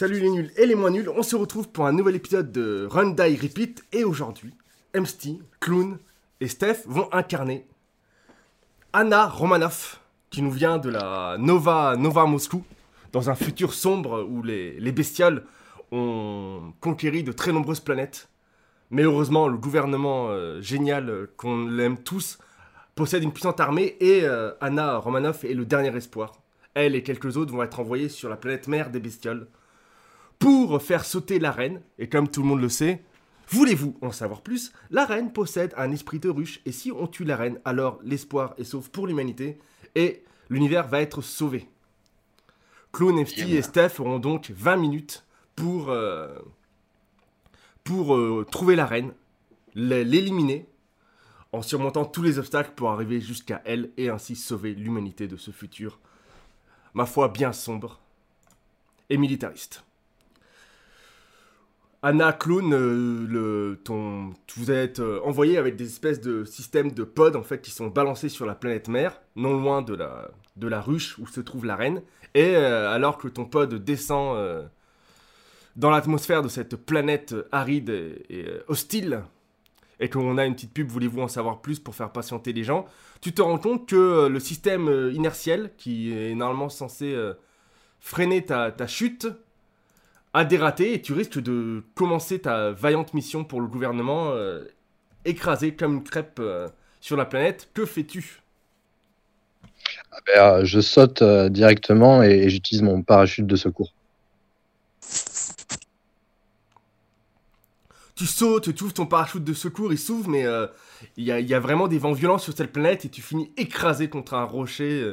Salut les nuls et les moins nuls, on se retrouve pour un nouvel épisode de Run, Die, Repeat. Et aujourd'hui, Msty, Clown et Steph vont incarner Anna Romanov, qui nous vient de la Nova Moscou, dans un futur sombre où les bestioles ont conquéri de très nombreuses planètes. Mais heureusement, le gouvernement génial qu'on l'aime tous possède une puissante armée et Anna Romanov est le dernier espoir. Elle et quelques autres vont être envoyés sur la planète mère des bestioles pour faire sauter la reine. Et comme tout le monde le sait, voulez-vous en savoir plus? La reine possède un esprit de ruche et si on tue la reine, alors l'espoir est sauf pour l'humanité et l'univers va être sauvé. Clown, Msty et Steph auront donc 20 minutes pour trouver la reine, l'éliminer, en surmontant tous les obstacles pour arriver jusqu'à elle et ainsi sauver l'humanité de ce futur, ma foi, bien sombre et militariste. Anna, Clown, vous êtes envoyé avec des espèces de systèmes de pods en fait, qui sont balancés sur la planète mère, non loin de la ruche où se trouve la reine. Et alors que ton pod descend dans l'atmosphère de cette planète aride et hostile, et qu'on a une petite pub, voulez-vous en savoir plus pour faire patienter les gens, tu te rends compte que le système inertiel, qui est normalement censé freiner ta chute, a dératé et tu risques de commencer ta vaillante mission pour le gouvernement écrasé comme une crêpe sur la planète. Que fais-tu? Je saute directement et j'utilise mon parachute de secours. Tu sautes, tu ouvres ton parachute de secours, il s'ouvre, mais il y a vraiment des vents violents sur cette planète et tu finis écrasé contre un rocher,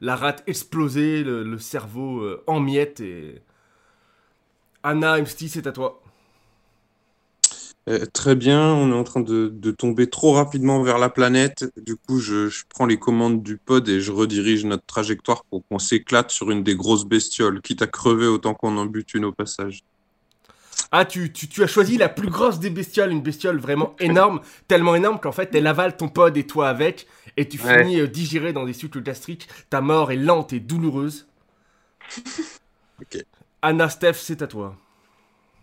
la rate explosée, le cerveau en miettes et... Anna, Msty, c'est à toi. Très bien, on est en train de tomber trop rapidement vers la planète. Du coup, je prends les commandes du pod et je redirige notre trajectoire pour qu'on s'éclate sur une des grosses bestioles, quitte à crever autant qu'on en bute une au passage. Ah, tu as choisi la plus grosse des bestioles, une bestiole vraiment énorme, tellement énorme qu'en fait, elle avale ton pod et toi avec, et tu finis digéré dans des sucres gastriques. Ta mort est lente et douloureuse. Ok. Anna, Steph, c'est à toi.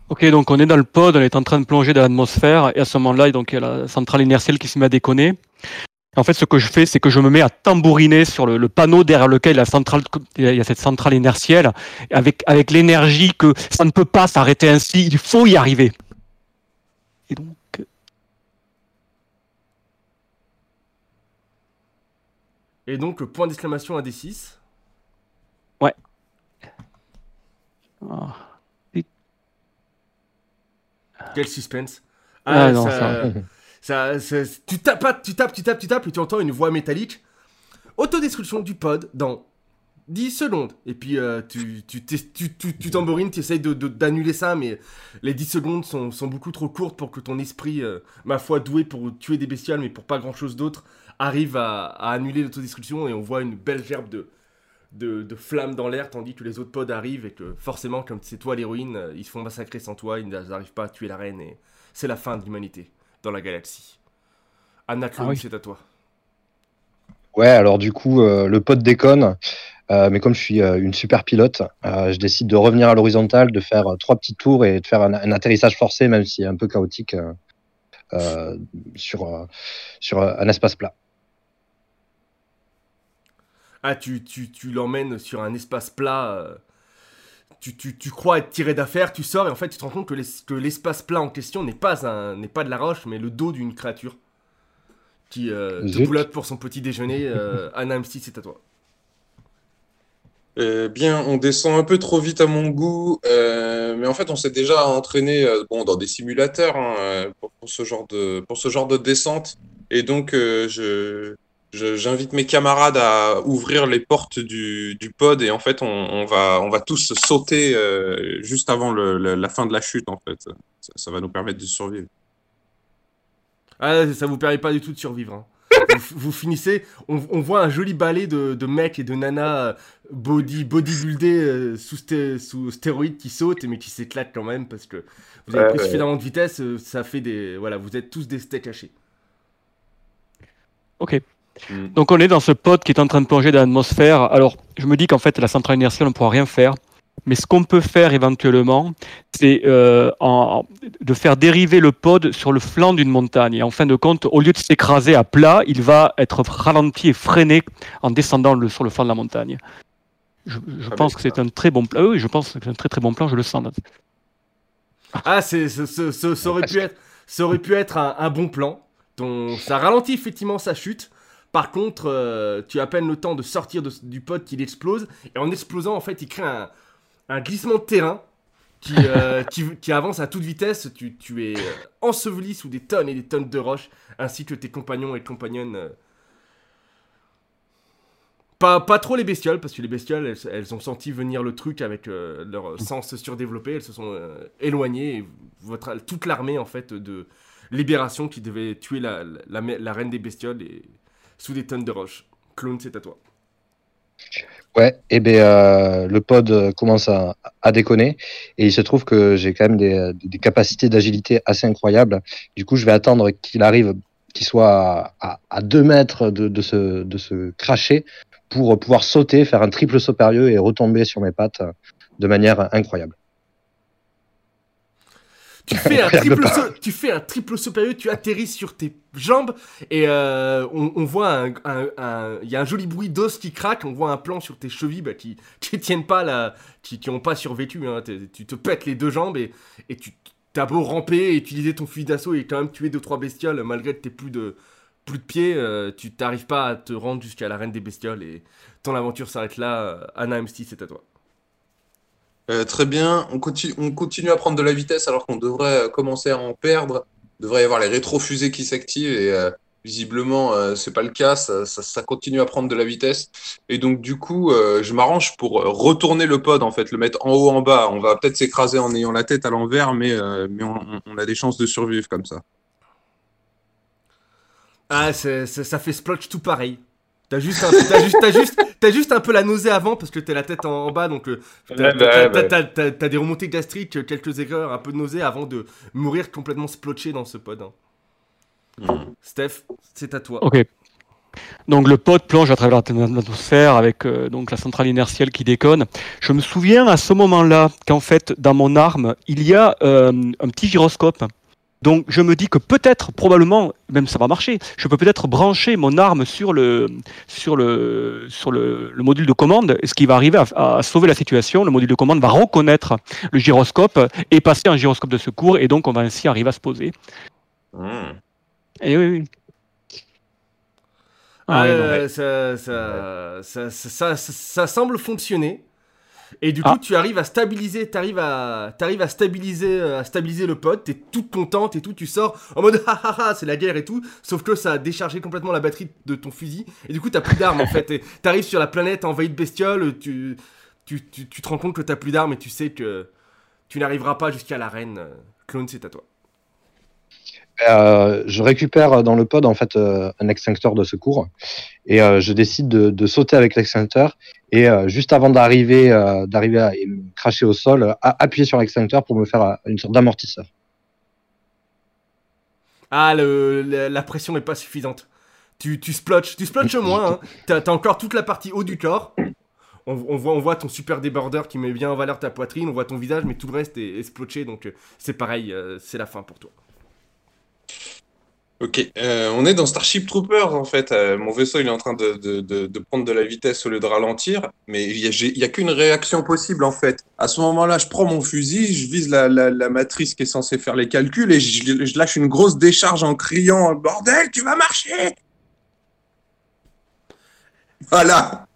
Ok, donc on est dans le pod, on est en train de plonger dans l'atmosphère, et à ce moment-là, donc, il y a la centrale inertielle qui se met à déconner. En fait, ce que je fais, c'est que je me mets à tambouriner sur le panneau derrière lequel il y a cette centrale inertielle, avec l'énergie que ça ne peut pas s'arrêter ainsi, il faut y arriver. Et donc... point d'exclamation à D6. Ouais. Oh. Quel suspense. Ah non, Tu tapes et tu entends une voix métallique. Autodestruction du pod dans 10 secondes. Et puis tu tambourines, tu essayes d'annuler ça, mais les 10 secondes sont beaucoup trop courtes pour que ton esprit, ma foi doué pour tuer des bestioles, mais pour pas grand chose d'autre, arrive à annuler l'autodestruction et on voit une belle gerbe de flammes dans l'air, tandis que les autres pods arrivent et que forcément, comme c'est toi l'héroïne, ils se font massacrer sans toi, ils n'arrivent pas à tuer la reine et c'est la fin de l'humanité dans la galaxie. Anna, c'est à toi. Ouais, alors du coup, le pod déconne, mais comme je suis une super pilote, je décide de revenir à l'horizontale, de faire 3 petits tours et de faire un atterrissage forcé, même si un peu chaotique, sur un espace plat. Ah, tu l'emmènes sur un espace plat, tu crois être tiré d'affaire, tu sors et en fait tu te rends compte que l'espace plat en question n'est pas de la roche, mais le dos d'une créature qui te poulotte pour son petit déjeuner. Anna, Msty, c'est à toi. Bien, on descend un peu trop vite à mon goût, mais en fait on s'est déjà entraîné dans des simulateurs hein, pour ce genre de descente et donc j'invite mes camarades à ouvrir les portes du pod et en fait on va tous sauter juste avant la fin de la chute en fait. Ça va nous permettre de survivre. Ah, ça vous permet pas du tout de survivre. Hein. Vous finissez, on voit un joli ballet de mecs et de nanas bodybuildés sous stéroïdes qui sautent mais qui s'éclatent quand même parce que vous avez pris suffisamment de vitesse, ça fait vous êtes tous des steaks hachés. Ok. Donc on est dans ce pod qui est en train de plonger dans l'atmosphère. Alors je me dis qu'en fait la centrale inertielle on ne pourra rien faire. Mais ce qu'on peut faire éventuellement, c'est de faire dériver le pod sur le flanc d'une montagne. Et en fin de compte, au lieu de s'écraser à plat, il va être ralenti et freiné en descendant sur le flanc de la montagne. Je pense que c'est un très bon plan. Oui, je pense que c'est un très très bon plan, je le sens. Ah, ça aurait pu être un bon plan. Donc, ça ralentit effectivement sa chute. Par contre, tu as à peine le temps de sortir du pod qu'il explose. Et en explosant, en fait, il crée un glissement de terrain qui avance à toute vitesse. Tu es enseveli sous des tonnes et des tonnes de roches, ainsi que tes compagnons et compagnonnes. Pas trop les bestioles, parce que les bestioles, elles ont senti venir le truc avec leur sens surdéveloppé. Elles se sont éloignées. Et toute l'armée, en fait, de libération qui devait tuer la reine des bestioles sous des tonnes de roches. Clone, c'est à toi. Ouais, et bien le pod commence à déconner et il se trouve que j'ai quand même des capacités d'agilité assez incroyables. Du coup, je vais attendre qu'il soit à 2 mètres de ce crachet pour pouvoir sauter, faire un triple saut périlleux et retomber sur mes pattes de manière incroyable. Tu fais un triple saut périlleux, tu atterris sur tes jambes et on voit il y a un joli bruit d'os qui craque, on voit un plan sur tes chevilles qui tiennent pas qui n'ont pas survécu, hein. Tu te pètes les deux jambes et tu as beau ramper et utiliser ton fusil d'assaut et quand même tuer 2-3 bestioles malgré que t'aies plus de pieds, tu t'arrives pas à te rendre jusqu'à la reine des bestioles et ton aventure s'arrête là. Anna M6, c'est à toi. Très bien, on continue à prendre de la vitesse alors qu'on devrait commencer à en perdre. Il devrait y avoir les rétrofusées qui s'activent et visiblement c'est pas le cas, ça continue à prendre de la vitesse. Et donc du coup, je m'arrange pour retourner le pod en fait, le mettre en haut en bas. On va peut-être s'écraser en ayant la tête à l'envers, mais on a des chances de survivre comme ça. Ah, ça fait splotch tout pareil. T'as juste un peu la nausée avant parce que t'as la tête en bas, donc t'as des remontées gastriques, quelques aigreurs, un peu de nausée avant de mourir complètement splotché dans ce pod. Steph, c'est à toi. Ok. Donc le pod plonge à travers l'atmosphère avec donc la centrale inertielle qui déconne. Je me souviens à ce moment-là qu'en fait dans mon arme il y a un petit gyroscope. Donc je me dis que peut-être, probablement, même ça va marcher, je peux peut-être brancher mon arme sur le module de commande, ce qui va arriver à sauver la situation. Le module de commande va reconnaître le gyroscope et passer un gyroscope de secours, et donc on va ainsi arriver à se poser. Et oui. Ça semble fonctionner. Et du coup, tu arrives à stabiliser, t'arrives à stabiliser le pod, t'es toute contente et tout, tu sors en mode « ah, c'est la guerre et tout », sauf que ça a déchargé complètement la batterie de ton fusil, et du coup, t'as plus d'armes en fait, et t'arrives sur la planète envahie de bestioles, tu te rends compte que t'as plus d'armes et tu sais que tu n'arriveras pas jusqu'à l'arène. Clone, c'est à toi. Je récupère dans le pod en fait un extincteur de secours et je décide de sauter avec l'extincteur et juste avant d'arriver à me cracher au sol, appuyer sur l'extincteur pour me faire une sorte d'amortisseur. Ah, la pression n'est pas suffisante. Tu splotches moins, hein. T'as encore toute la partie haut du corps. On voit ton super débordeur qui met bien en valeur ta poitrine, on voit ton visage, mais tout le reste est splotché, donc c'est pareil, c'est la fin pour toi. Ok, on est dans Starship Troopers en fait, mon vaisseau il est en train de prendre de la vitesse au lieu de ralentir, mais il n'y a qu'une réaction possible en fait. À ce moment-là, je prends mon fusil, je vise la matrice qui est censée faire les calculs et je lâche une grosse décharge en criant « Bordel, tu vas marcher !» Voilà.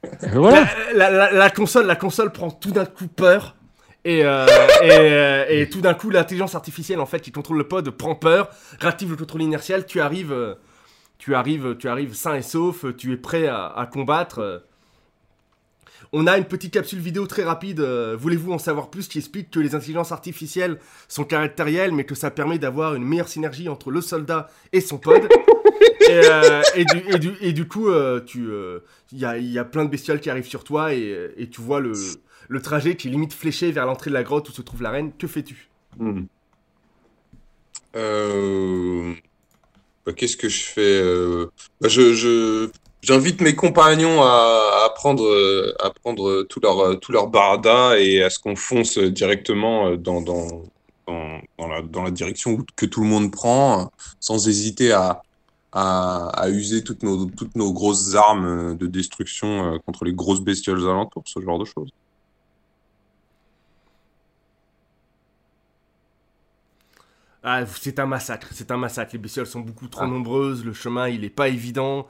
La console prend tout d'un coup peur. Et tout d'un coup, l'intelligence artificielle en fait qui contrôle le pod prend peur, réactive le contrôle inertiel. Tu arrives sain et sauf. Tu es prêt à combattre. On a une petite capsule vidéo très rapide. Voulez-vous en savoir plus ? Qui explique que les intelligences artificielles sont caractérielles, mais que ça permet d'avoir une meilleure synergie entre le soldat et son pod. Et du coup, il y a plein de bestioles qui arrivent sur toi et tu vois le trajet qui est limite fléché vers l'entrée de la grotte où se trouve la reine. Que fais-tu ? Qu'est-ce que je fais J'invite mes compagnons à prendre tout leur barada et à ce qu'on fonce directement dans la direction que tout le monde prend, sans hésiter à user toutes nos grosses armes de destruction contre les grosses bestioles alentours, ce genre de choses. Ah, c'est un massacre. Les bestioles sont beaucoup trop nombreuses, le chemin il est pas évident.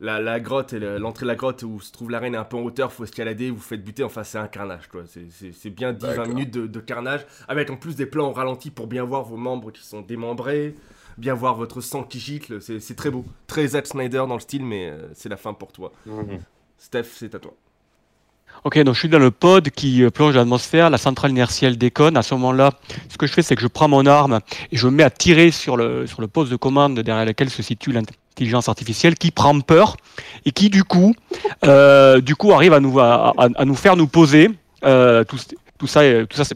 La grotte et l'entrée de la grotte où se trouve l'arène est un peu en hauteur, faut escalader, vous faites buter, enfin c'est un carnage quoi. C'est bien 10-20 minutes de carnage, avec en plus des plans au ralenti pour bien voir vos membres qui sont démembrés, bien voir votre sang qui gicle, c'est très beau. Très Zack Snyder dans le style, mais c'est la fin pour toi. Mm-hmm. Steph, c'est à toi. Ok, donc je suis dans le pod qui plonge dans l'atmosphère, la centrale inertielle déconne. À ce moment-là, ce que je fais, c'est que je prends mon arme et je me mets à tirer sur le poste de commande derrière lequel se situe l'intelligence artificielle qui prend peur et qui, du coup arrive à nous faire nous poser. Tout ça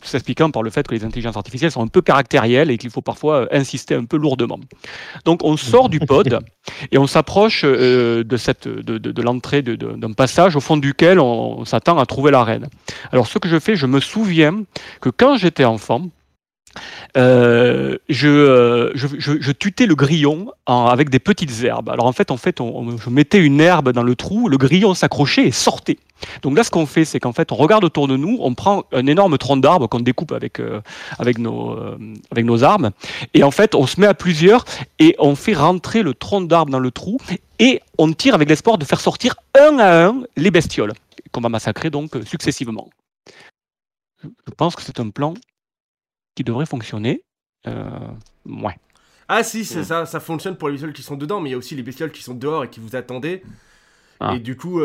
s'expliquant par le fait que les intelligences artificielles sont un peu caractérielles et qu'il faut parfois insister un peu lourdement. Donc on sort du pod et on s'approche de l'entrée d'un passage au fond duquel on s'attend à trouver la reine. Alors ce que je fais, je me souviens que quand j'étais enfant, je tutais le grillon avec des petites herbes. Alors je mettais une herbe dans le trou, le grillon s'accrochait et sortait. Donc là, ce qu'on fait, c'est qu'en fait, on regarde autour de nous, on prend un énorme tronc d'arbre qu'on découpe avec nos armes, et en fait, on se met à plusieurs et on fait rentrer le tronc d'arbre dans le trou et on tire avec l'espoir de faire sortir un à un les bestioles qu'on va massacrer donc successivement. Je pense que c'est un plan qui devrait fonctionner. Ouais. Ah si, c'est ça fonctionne pour les bestioles qui sont dedans, mais il y a aussi les bestioles qui sont dehors et qui vous attendaient. Et du coup,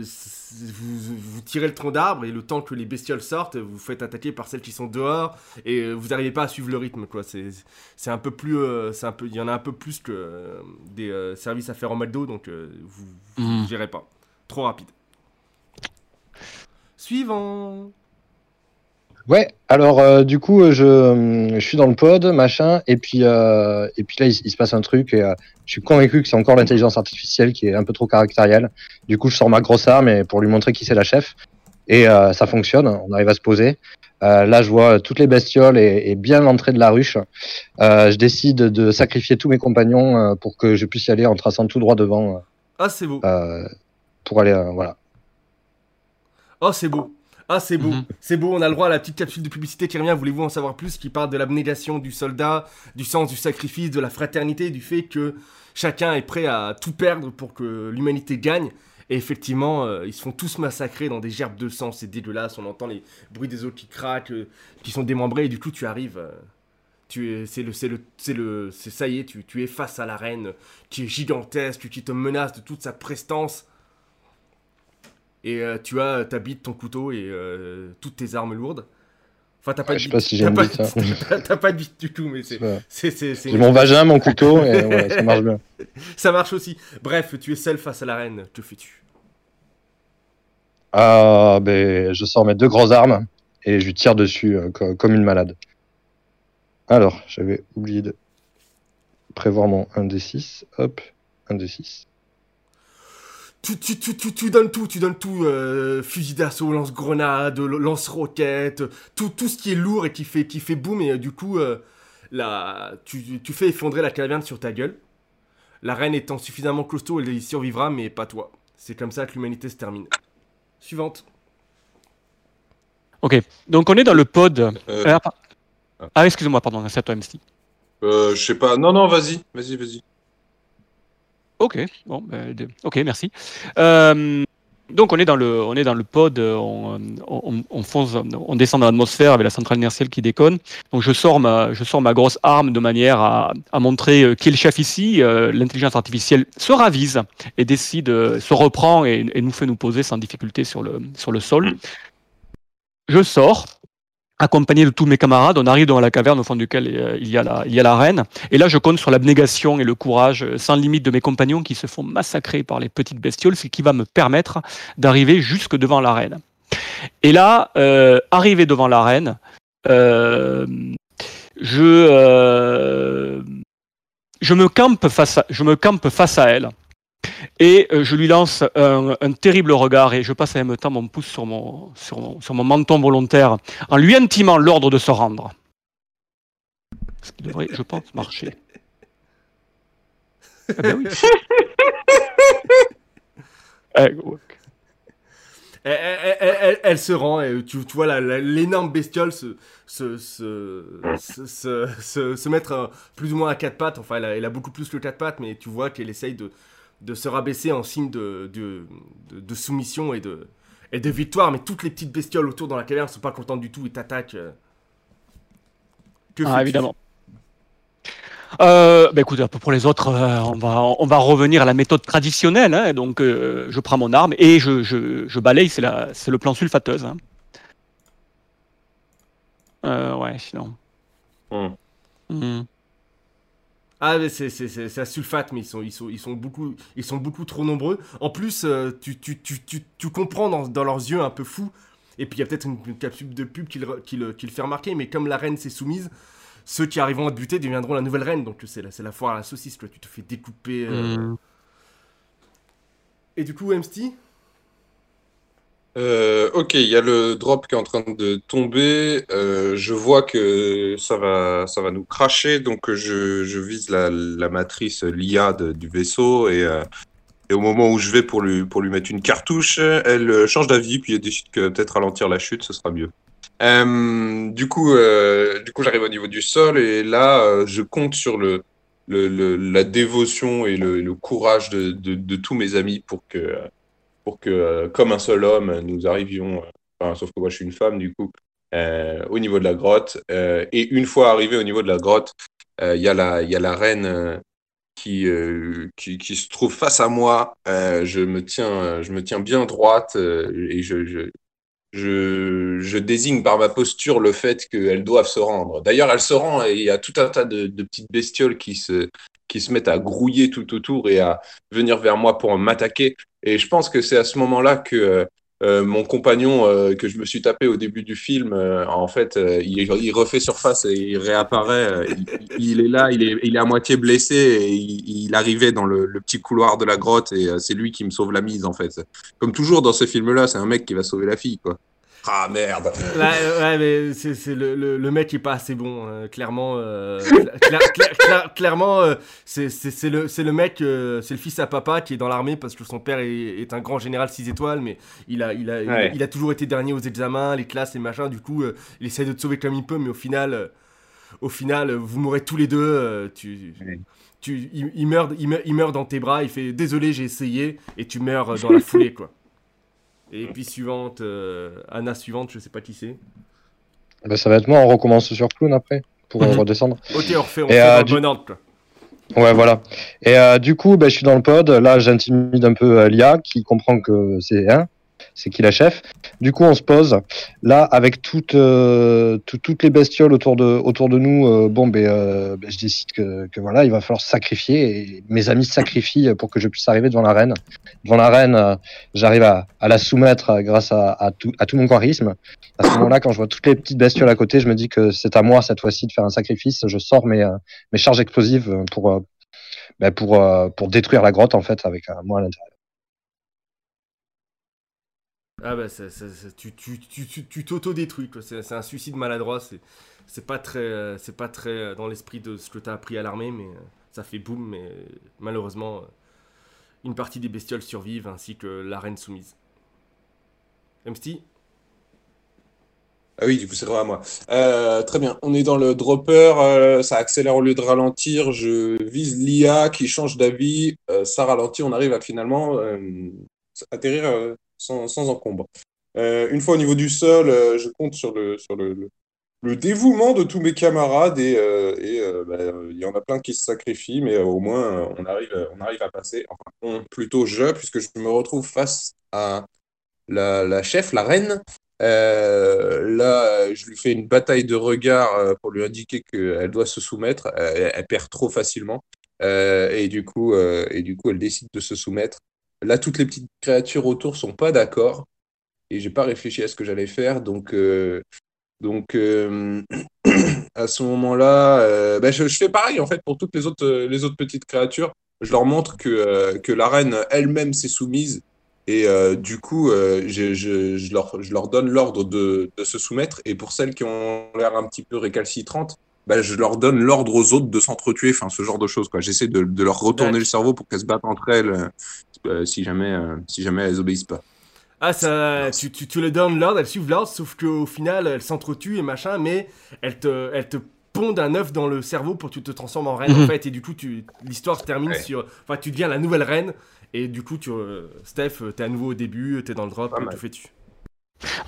vous tirez le tronc d'arbre et le temps que les bestioles sortent, vous faites attaquer par celles qui sont dehors et vous n'arrivez pas à suivre le rythme, quoi. C'est un peu plus, il y en a un peu plus que des services à faire en McDo, donc vous ne gérez pas. Trop rapide. Suivant. Ouais, alors du coup, je suis dans le pod, machin, et puis là, il se passe un truc, et je suis convaincu que c'est encore l'intelligence artificielle qui est un peu trop caractérielle. Du coup, je sors ma grosse arme pour lui montrer qui c'est la chef, et ça fonctionne, on arrive à se poser. Là, je vois toutes les bestioles et bien l'entrée de la ruche. Je décide de sacrifier tous mes compagnons pour que je puisse y aller en traçant tout droit devant. Ah, c'est beau. Pour aller, voilà. Oh, c'est beau. Ah, c'est beau, c'est beau, on a le droit à la petite capsule de publicité qui revient, voulez-vous en savoir plus, qui parle de l'abnégation du soldat, du sens du sacrifice, de la fraternité, du fait que chacun est prêt à tout perdre pour que l'humanité gagne. Et effectivement, ils se font tous massacrer dans des gerbes de sang, c'est dégueulasse, on entend les bruits des os qui craquent, qui sont démembrés, et du coup tu arrives, tu es face à la reine qui est gigantesque, qui te menace de toute sa prestance. Et ta bite, ton couteau et toutes tes armes lourdes. Enfin, t'as pas de bite. Je sais pas si j'ai une bite. T'as pas de bite du tout, mais c'est j'ai mon vagin, mon couteau, et ouais, ça marche bien. Ça marche aussi. Bref, tu es seul face à la reine. Que fais-tu ? Ah, ben, je sors mes deux grosses armes et je lui tire dessus comme une malade. Alors, j'avais oublié de prévoir mon 1d6. Hop, 1d6. Tu donnes tout, fusil d'assaut, lance-grenade, lance-roquette, tout ce qui est lourd et qui fait boum, et du coup, tu fais effondrer la caverne sur ta gueule. La reine étant suffisamment costaud, elle y survivra, mais pas toi. C'est comme ça que l'humanité se termine. Suivante. Ok, donc on est dans le pod. Ah, excuse-moi, pardon, c'est à toi, MC. Je sais pas, non, vas-y. Ok, bon, ok, merci. Donc on est dans le pod, on fonce, on descend dans l'atmosphère avec la centrale inertielle qui déconne. Donc je sors ma grosse arme de manière à montrer qui est le chef ici. L'intelligence artificielle se ravise et décide, se reprend et nous fait nous poser sans difficulté sur le sol. Je sors, accompagné de tous mes camarades, on arrive dans la caverne au fond duquel il y a la reine. Et là, je compte sur l'abnégation et le courage sans limite de mes compagnons qui se font massacrer par les petites bestioles, ce qui va me permettre d'arriver jusque devant la reine. Et là, arrivé devant la reine, je me campe face à elle. Et je lui lance un terrible regard et je passe en même temps mon pouce sur mon menton volontaire en lui intimant l'ordre de se rendre. Ce qui devrait, je pense, marcher. Ah ben oui. Elle se rend et tu vois l'énorme bestiole se mettre plus ou moins à quatre pattes. Enfin, elle a beaucoup plus que quatre pattes, mais tu vois qu'elle essaye de se rabaisser en signe de soumission et de victoire. Mais toutes les petites bestioles autour dans la caverne ne sont pas contentes du tout et t'attaquent. Ah, évidemment. Bah écoute, pour les autres, on va revenir à la méthode traditionnelle. Hein, donc, je prends mon arme et je balaye. C'est le plan sulfateuse. Hein. Ouais, sinon. Ah, mais c'est ça sulfate, mais ils sont beaucoup trop nombreux. En plus, tu comprends dans leurs yeux un peu fous. Et puis il y a peut-être une capsule de pub qui le fait remarquer, mais comme la reine s'est soumise, ceux qui arriveront à te buter deviendront la nouvelle reine, donc c'est la foire à la saucisse, quoi. Tu te fais découper. Et du coup, Amsty ? Ok, il y a le drop qui est en train de tomber, je vois que ça va nous crasher, donc je vise la matrice l'IA du vaisseau et au moment où je vais pour lui mettre une cartouche, elle change d'avis, puis elle décide que peut-être ralentir la chute, ce sera mieux. Du coup, j'arrive au niveau du sol, et là, je compte sur la dévotion et le courage de tous mes amis pour que comme un seul homme, nous arrivions, enfin, sauf que moi je suis une femme, du coup, au niveau de la grotte. Et une fois arrivé au niveau de la grotte, il y a la reine... Qui se trouve face à moi, je me tiens bien droite et je désigne par ma posture le fait qu'elles doivent se rendre. D'ailleurs, elle se rend et il y a tout un tas de petites bestioles qui se mettent à grouiller tout autour et à venir vers moi pour m'attaquer. Et je pense que c'est à ce moment-là que mon compagnon que je me suis tapé au début du film, en fait, il refait surface et il réapparaît. Il est là, il est à moitié blessé et il arrivait dans le petit couloir de la grotte et c'est lui qui me sauve la mise, en fait. Comme toujours dans ces films-là, c'est un mec qui va sauver la fille, quoi. Ah merde. Ouais, mais c'est le mec qui est pas assez bon, clairement. Clairement, c'est le mec, c'est le fils à papa qui est dans l'armée parce que son père est un grand général 6 étoiles, mais il a toujours été dernier aux examens, les classes, les machins. Du coup, il essaie de te sauver comme il peut, mais au final, vous mourrez tous les deux. Il meurt dans tes bras. Il fait désolé, j'ai essayé, et tu meurs dans la foulée, quoi. Et puis suivante, Anna suivante, je sais pas qui c'est. Bah ça va être moi, on recommence sur clown après, pour redescendre. Ok, on fait bon ordre, quoi. Ouais, voilà. Et du coup, je suis dans le pod, là j'intimide un peu Lia, qui comprend que c'est qui la chef. Du coup, on se pose, là, avec toutes les bestioles autour de nous, je décide que voilà, il va falloir se sacrifier, et mes amis se sacrifient pour que je puisse arriver devant la reine. Devant la reine, j'arrive à la soumettre grâce à tout mon charisme. À ce moment-là, quand je vois toutes les petites bestioles à côté, je me dis que c'est à moi, cette fois-ci, de faire un sacrifice. Je sors mes charges explosives pour détruire la grotte, en fait, avec moi à l'intérieur. Ah bah tu t'auto-détruis, quoi. C'est un suicide maladroit, c'est pas très dans l'esprit de ce que t'as appris à l'armée, mais ça fait boum, mais malheureusement une partie des bestioles survivent ainsi que la reine soumise. Amsty ? Ah oui, du coup c'est vrai à moi. Très bien, on est dans le dropper, ça accélère au lieu de ralentir, je vise l'IA qui change d'avis, ça ralentit, on arrive à finalement atterrir... Sans encombre. Une fois au niveau du sol, je compte sur le dévouement de tous mes camarades il y en a plein qui se sacrifient, mais au moins on arrive à passer. Enfin, plutôt je, puisque je me retrouve face à la chef, la reine. Là, je lui fais une bataille de regards pour lui indiquer qu'elle doit se soumettre. Elle perd trop facilement et du coup, elle décide de se soumettre. Là, toutes les petites créatures autour sont pas d'accord et j'ai pas réfléchi à ce que j'allais faire. Donc à ce moment-là, je fais pareil en fait pour toutes les autres petites créatures. je leur montre que la reine elle-même s'est soumise. Et du coup, je leur donne l'ordre de se soumettre. Et pour celles qui ont l'air un petit peu récalcitrantes, bah, je leur donne l'ordre aux autres de s'entretuer, enfin ce genre de choses, quoi. J'essaie de leur retourner le cerveau pour qu'elles se battent entre elles si jamais elles obéissent pas. Ah, ça, tu leur donnes l'ordre, elles suivent l'ordre, sauf qu'au final, elles s'entretuent et machin, mais elles te pondent un œuf dans le cerveau pour que tu te transformes en reine, en fait. Et du coup, l'histoire se termine sur... Enfin, tu deviens la nouvelle reine. Et du coup, Steph, t'es à nouveau au début, t'es dans le drop, tout fais-tu.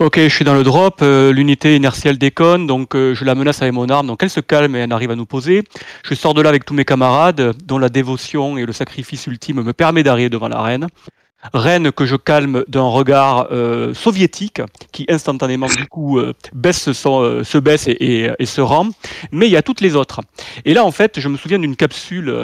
Ok, je suis dans le drop, l'unité inertielle déconne, donc je la menace avec mon arme, donc elle se calme et elle arrive à nous poser. Je sors de là avec tous mes camarades, dont la dévotion et le sacrifice ultime me permet d'arriver devant la reine. Reine que je calme d'un regard soviétique, qui instantanément du coup se baisse et se rend, mais il y a toutes les autres. Et là en fait, je me souviens d'une capsule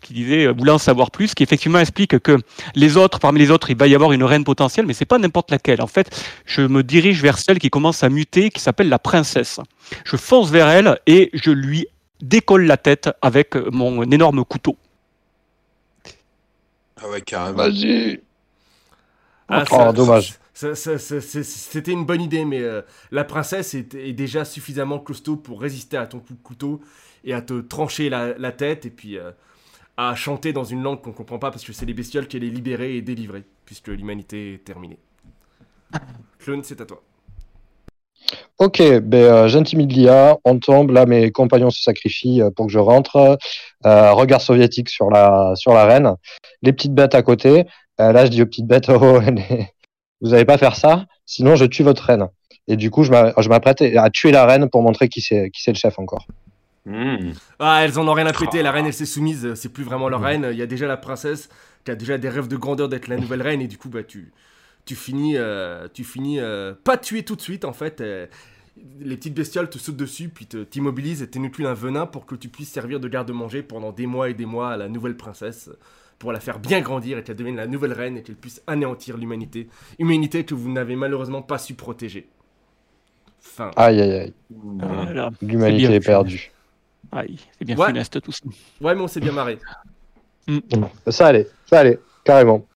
qui disait « voulant savoir plus », qui effectivement explique que les autres, parmi les autres, il va y avoir une reine potentielle, mais c'est pas n'importe laquelle. En fait, je me dirige vers celle qui commence à muter, qui s'appelle la princesse. Je fonce vers elle et je lui décolle la tête avec mon énorme couteau. Ah ouais, carrément. Vas-y. Ah, dommage. C'était une bonne idée, mais la princesse est déjà suffisamment costaud pour résister à ton coup de couteau et à te trancher la tête et puis à chanter dans une langue qu'on ne comprend pas parce que c'est les bestioles qu'elle est libérée et délivrée, puisque l'humanité est terminée. Clone, c'est à toi. Ok, j'intimide l'IA, on tombe, là mes compagnons se sacrifient pour que je rentre. Regard soviétique sur la reine. Les petites bêtes à côté. Là, je dis aux petites bêtes, oh, vous n'allez pas faire ça, sinon je tue votre reine. Et du coup, je m'apprête à tuer la reine pour montrer qui c'est le chef encore. Mmh. Ah, elles en ont rien à péter, la reine, elle s'est soumise, c'est plus vraiment leur reine. Il y a déjà la princesse qui a déjà des rêves de grandeur d'être la nouvelle reine, et du coup, bah, tu finis pas tué tout de suite, en fait. Les petites bestioles te sautent dessus, puis t'immobilisent et t'inoculent un venin pour que tu puisses servir de garde-manger pendant des mois à la nouvelle princesse, pour la faire bien grandir et qu'elle devienne la nouvelle reine et qu'elle puisse anéantir l'humanité. Humanité que vous n'avez malheureusement pas su protéger. Fin. Aïe, aïe, aïe. Voilà. L'humanité est perdue. Aïe, c'est bien funeste tout ça. Ouais, mais on s'est bien marré. Ça allait, carrément.